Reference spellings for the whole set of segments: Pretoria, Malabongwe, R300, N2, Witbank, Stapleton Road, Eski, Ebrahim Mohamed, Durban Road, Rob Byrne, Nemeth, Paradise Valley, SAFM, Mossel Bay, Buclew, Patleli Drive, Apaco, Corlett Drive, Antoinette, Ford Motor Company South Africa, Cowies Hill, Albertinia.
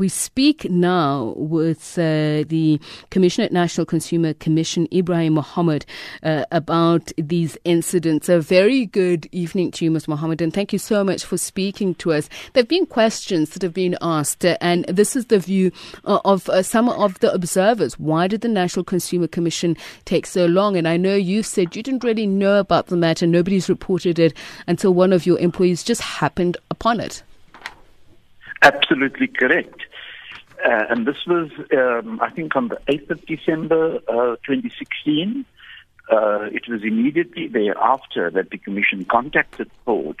We speak now with the Commissioner at National Consumer Commission, Ebrahim Mohamed, about these incidents. A very good evening to you, Mr. Mohamed, and thank you so much for speaking to us. There have been questions that have been asked, and this is the view of some of the observers. Why did the National Consumer Commission take so long? And I know you said you didn't really know about the matter, nobody's reported it until one of your employees just happened upon it. Absolutely correct. And this was, I think, on the 8th of December 2016. It was immediately thereafter that the Commission contacted Ford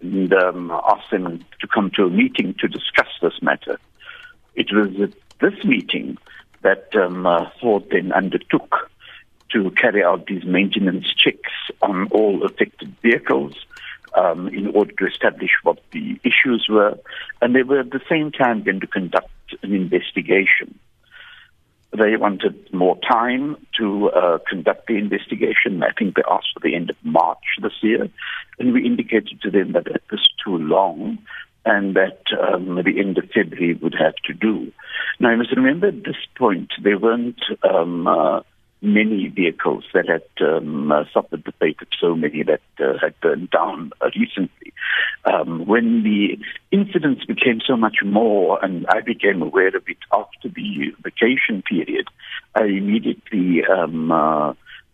and asked them to come to a meeting to discuss this matter. It was at this meeting that Ford then undertook to carry out these maintenance checks on all affected vehicles, in order to establish what the issues were, and they were at the same time going to conduct an investigation. They wanted more time to conduct the investigation. I think they asked for the end of March this year, and we indicated to them that it was too long and that the end of February would have to do. Now, you must remember at this point, there weren't many vehicles that had suffered the fate of so many that had burned down recently. When the incidents became so much more, and I became aware of it after the vacation period, I immediately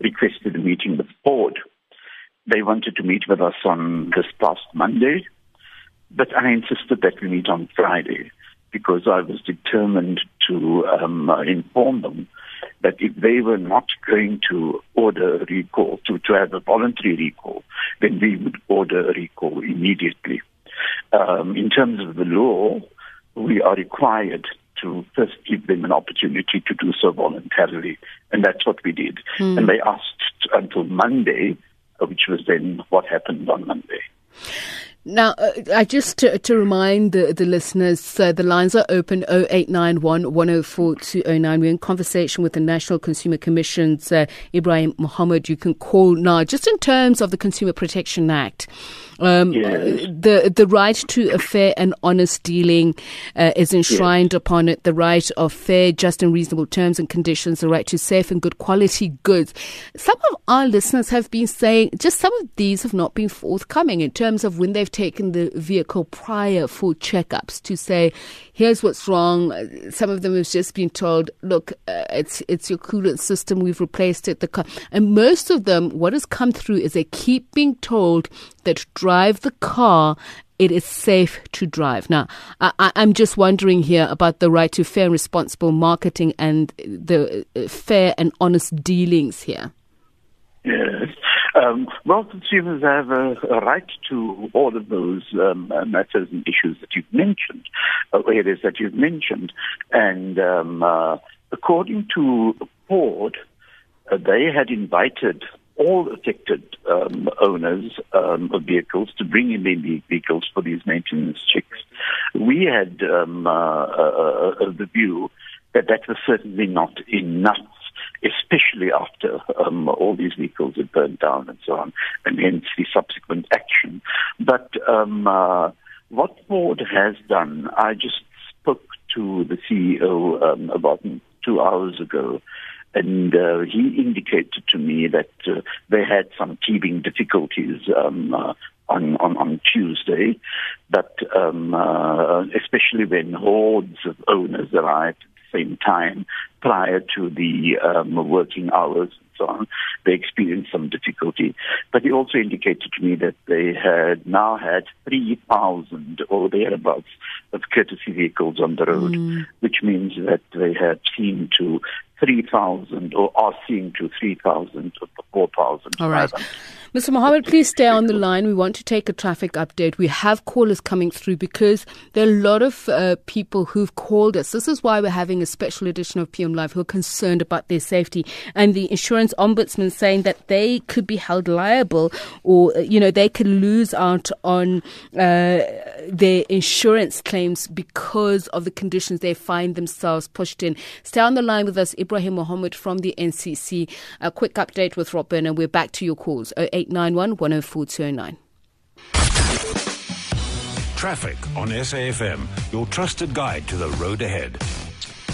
requested a meeting with Ford. They wanted to meet with us on this past Monday, but I insisted that we meet on Friday because I was determined to inform them that if they were not going to order a recall, to have a voluntary recall, then we would order a recall immediately. In terms of the law, we are required to first give them an opportunity to do so voluntarily, and that's what we did. And they asked until Monday, which was then what happened on Monday. Now, I just to remind the listeners, the lines are open 0891 104 209. We're in conversation with the National Consumer Commission's Ebrahim Mohamed. You can call now. Just in terms of the Consumer Protection Act, yes, the right to a fair and honest dealing is enshrined, yes, upon it. The right of fair, just and reasonable terms and conditions. The right to safe and good quality goods. Some of our listeners have been saying just some of these have not been forthcoming in terms of when they've taken the vehicle prior for checkups to say, here's what's wrong. Some of them have just been told, look, it's your coolant system, we've replaced it. And most of them, what has come through is they keep being told that drive the car, it is safe to drive. Now, I'm just wondering here about the right to fair and responsible marketing and the fair and honest dealings here. Yes. Well, consumers have a right to all of those matters and issues that you've mentioned, areas that you've mentioned. And according to Ford, they had invited all affected owners of vehicles to bring in their vehicles for these maintenance checks. We had the view that that was certainly not enough, especially after all these vehicles had burned down and so on, and hence the subsequent action. But what Ford has done, I just spoke to the CEO about 2 hours ago, and he indicated to me that they had some teething difficulties on Tuesday, but especially when hordes of owners arrived same time prior to the working hours and so on, they experienced some difficulty. But he also indicated to me that they had now had 3,000 or thereabouts of courtesy vehicles on the road, which means that they had seen to 3,000 or are seeing to 3,000 or 4,000. All right. Mr. Mohamed, please stay on the line. We want to take a traffic update. We have callers coming through because there are a lot of people who've called us. This is why we're having a special edition of PM Live who are concerned about their safety, and the insurance ombudsman saying that they could be held liable, or, you know, they could lose out on their insurance claims because of the conditions they find themselves pushed in. Stay on the line with us, Ebrahim Mohamed from the NCC. A quick update with Rob Burner. We're back to your calls. 0891 104 209. Traffic on SAFM, your trusted guide to the road ahead.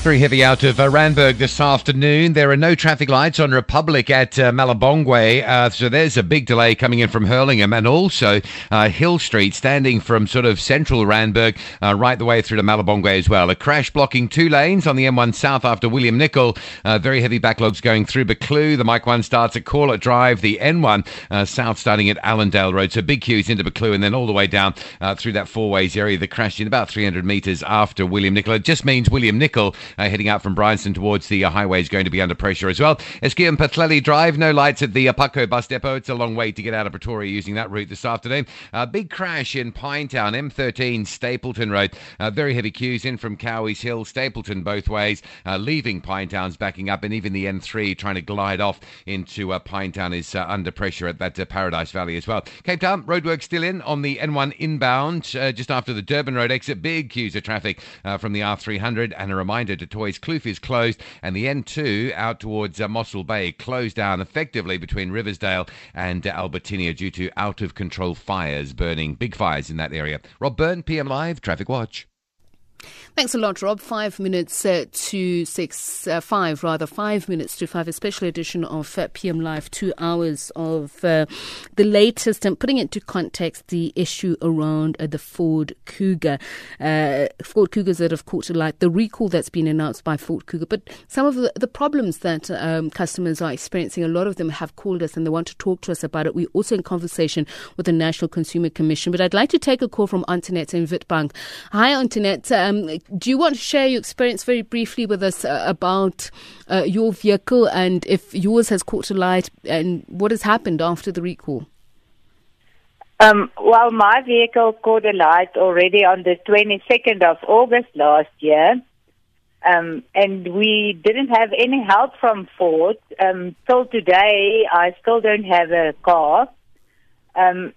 Very heavy out of Randburg this afternoon. There are no traffic lights on Republic at Malabongwe, so there's a big delay coming in from Hurlingham, and also Hill Street standing from sort of central Randburg right the way through to Malabongwe as well. A crash blocking two lanes on the M1 south after William Nicol. Very heavy backlogs going through Buclew. The Mike 1 starts at Corlett Drive. The N1 south starting at Allendale Road. So big queues into Buclew and then all the way down through that four-ways area. The crash in about 300 metres after William Nicol. It just means William Nicol heading out from Bryanston towards the highway is going to be under pressure as well. Eski and Patleli Drive, no lights at the Apaco bus depot. It's a long way to get out of Pretoria using that route this afternoon. Big crash in Pinetown, M13 Stapleton Road. Very heavy queues in from Cowies Hill, Stapleton both ways, leaving Pinetown's backing up, and even the N3 trying to glide off into Pinetown is under pressure at that Paradise Valley as well. Cape Town, roadwork still in on the N1 inbound just after the Durban Road exit. Big queues of traffic from the R300, and a reminder to Toys Kloof is closed, and the N2 out towards Mossel Bay closed down effectively between Riversdale and Albertinia due to out-of-control fires burning, big fires in that area. Rob Byrne, PM Live, Traffic Watch. Thanks a lot, Rob. 5 minutes to six, 5 minutes to five, a special edition of PM Live, 2 hours of the latest and putting into context the issue around the Ford Cougar. Ford Cougars that have caught to light, the recall that's been announced by Ford Cougar, but some of the problems that customers are experiencing, a lot of them have called us and they want to talk to us about it. We're also in conversation with the National Consumer Commission, but I'd like to take a call from Antoinette in Witbank. Hi, Antoinette. Do you want to share your experience very briefly with us about your vehicle and if yours has caught a light and what has happened after the recall? Well, my vehicle caught a light already on the 22nd of August last year, and we didn't have any help from Ford. Till today, I still don't have a car, and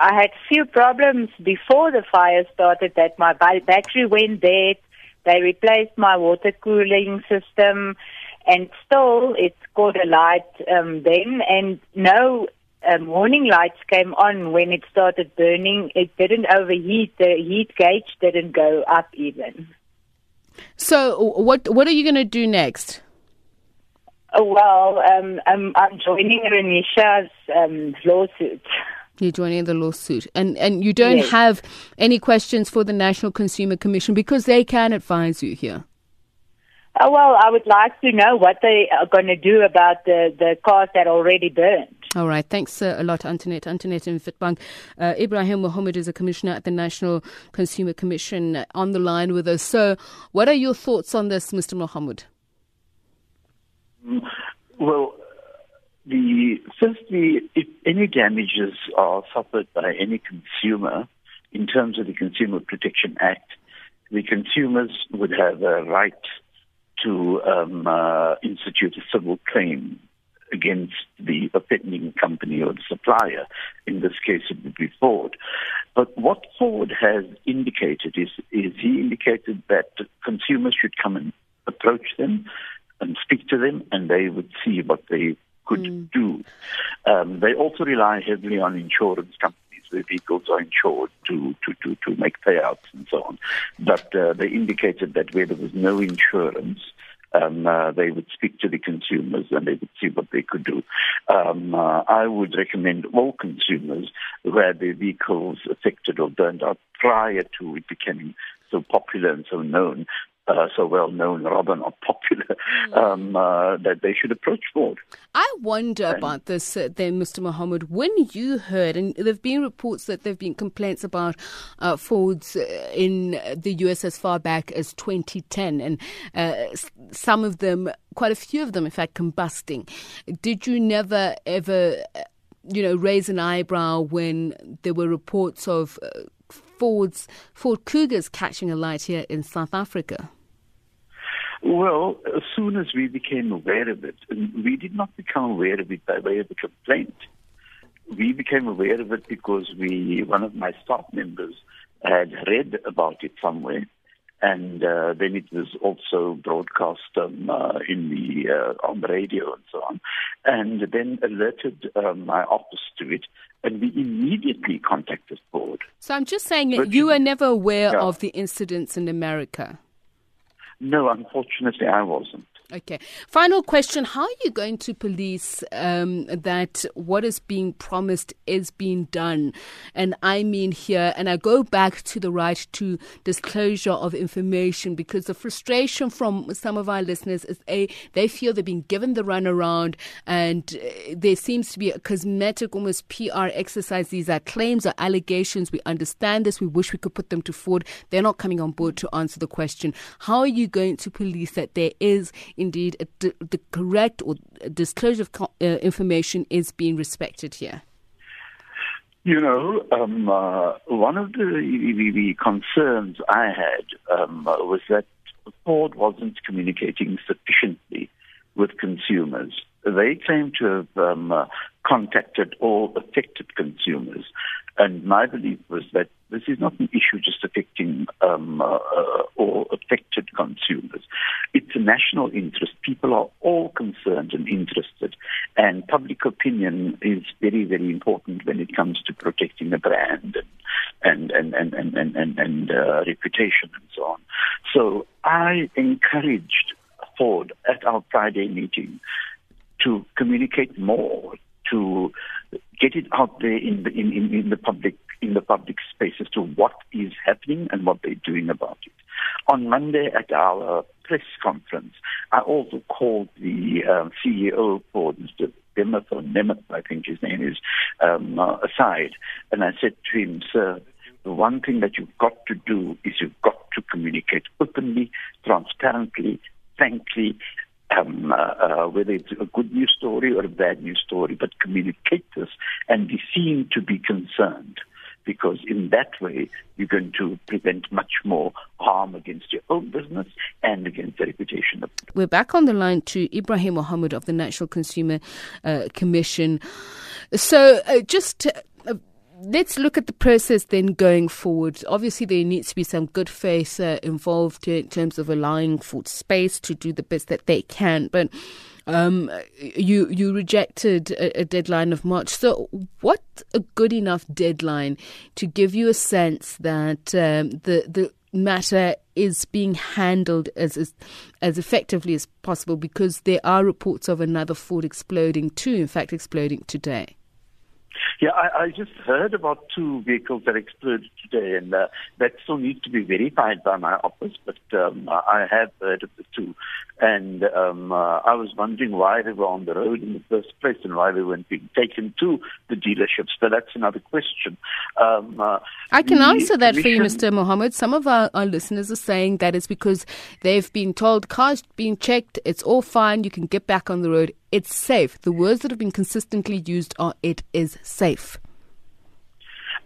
I had few problems before the fire started that my battery went dead. They replaced my water cooling system, and still it's caught a light then, and no warning lights came on when it started burning. It didn't overheat. The heat gauge didn't go up even. So what are you going to do next? Well, I'm joining Renisha's lawsuit. You're joining the lawsuit, and you don't have any questions for the National Consumer Commission because they can advise you here. Oh, well, I would like to know what they are going to do about the cars that already burned. All right. Thanks a lot, Antoinette. Antoinette in Witbank. Ebrahim Mohamed is a commissioner at the National Consumer Commission on the line with us. So what are your thoughts on this, Mr. Mohamed? Well, firstly, if any damages are suffered by any consumer, in terms of the Consumer Protection Act, the consumers would have a right to institute a civil claim against the offending company or the supplier. In this case, it would be Ford. But what Ford has indicated is he indicated that consumers should come and approach them and speak to them, and they would see what they could do. They also rely heavily on insurance companies. Their vehicles are insured to make payouts and so on. But they indicated that where there was no insurance, they would speak to the consumers and they would see what they could do. I would recommend all consumers who had their vehicles affected or burned out prior to it becoming so popular and so known, so well-known, rather not popular, that they should approach Ford. I wonder about this then, Mr. Mohamed. When you heard, and there have been reports that there have been complaints about Fords in the US as far back as 2010, and some of them, quite a few of them, in fact, combusting. Did you never, ever, raise an eyebrow when there were reports of Ford Cougars catching a light here in South Africa? Well, as soon as we became aware of it, and we did not become aware of it by way of a complaint. We became aware of it because one of my staff members had read about it somewhere, And then it was also broadcast on the radio and so on. And then alerted my office to it, and we immediately contacted Ford. So I'm just saying that you were never aware of the incidents in America? No, unfortunately I wasn't. Okay. Final question. How are you going to police that what is being promised is being done? And I mean here, and I go back to the right to disclosure of information, because the frustration from some of our listeners is they feel they've been given the runaround, and there seems to be a cosmetic, almost PR exercise. These are claims or allegations. We understand this. We wish we could put them to Ford. They're not coming on board to answer the question. How are you going to police that there is indeed the correct or disclosure of information is being respected here? You know, one of the concerns I had was that Ford wasn't communicating sufficiently with consumers. They claim to have contacted all affected consumers, and my belief was that this is not an issue just affecting all affected consumers. It's a national interest. People are all concerned and interested, and public opinion is very, very important when it comes to protecting a brand and reputation and so on. So I encouraged Ford at our Friday meeting to communicate more, to get it out there in the public space as to what is happening and what they're doing about it. On Monday at our press conference, I also called the CEO of Ford, Mr. Nemeth, I think his name is, aside, and I said to him, "Sir, the one thing that you've got to do is you've got to communicate openly, transparently, frankly, whether it's a good news story or a bad news story, but communicate this and be seen to be concerned, because in that way you're going to prevent much more harm against your own business and against the reputation of it." We're back on the line to Ebrahim Mohamed of the National Consumer Commission. So let's look at the process then going forward. Obviously, there needs to be some good faith involved in terms of allowing Ford space to do the best that they can. But you rejected a deadline of March. So what a good enough deadline to give you a sense that the matter is being handled as effectively as possible, because there are reports of another Ford exploding too, in fact, exploding today. Yeah, I just heard about two vehicles that exploded today, and that still needs to be verified by my office, but I have heard of the two. And I was wondering why they were on the road in the first place and why they weren't being taken to the dealerships. So that's another question. I can answer that for you, Mr. Mohamed. Some of our listeners are saying that it's because they've been told cars being checked, it's all fine, you can get back on the road, it's safe. The words that have been consistently used are "it is safe."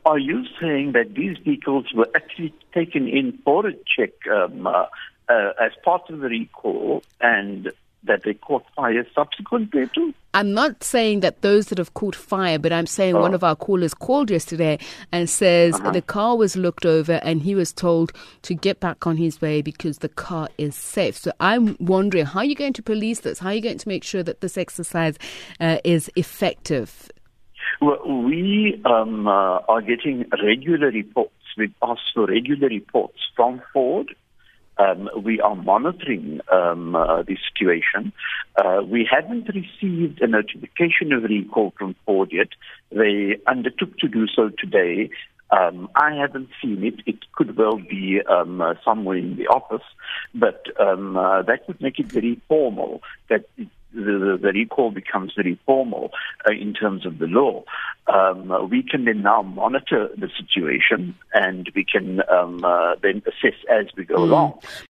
Are you saying that these vehicles were actually taken in for a check as part of the recall, and that they caught fire subsequently too? I'm not saying that those that have caught fire, but I'm saying one of our callers called yesterday and says the car was looked over and he was told to get back on his way because the car is safe. So I'm wondering, how are you going to police this? How are you going to make sure that this exercise is effective? Well, we are getting regular reports. We've asked for regular reports from Ford. We are monitoring the situation. We haven't received a notification of recall from Ford yet. They undertook to do so today. I haven't seen it. It could well be somewhere in the office, but that would make it very formal, that the recall becomes very formal in terms of the law. We can then now monitor the situation, and we can then assess as we go along.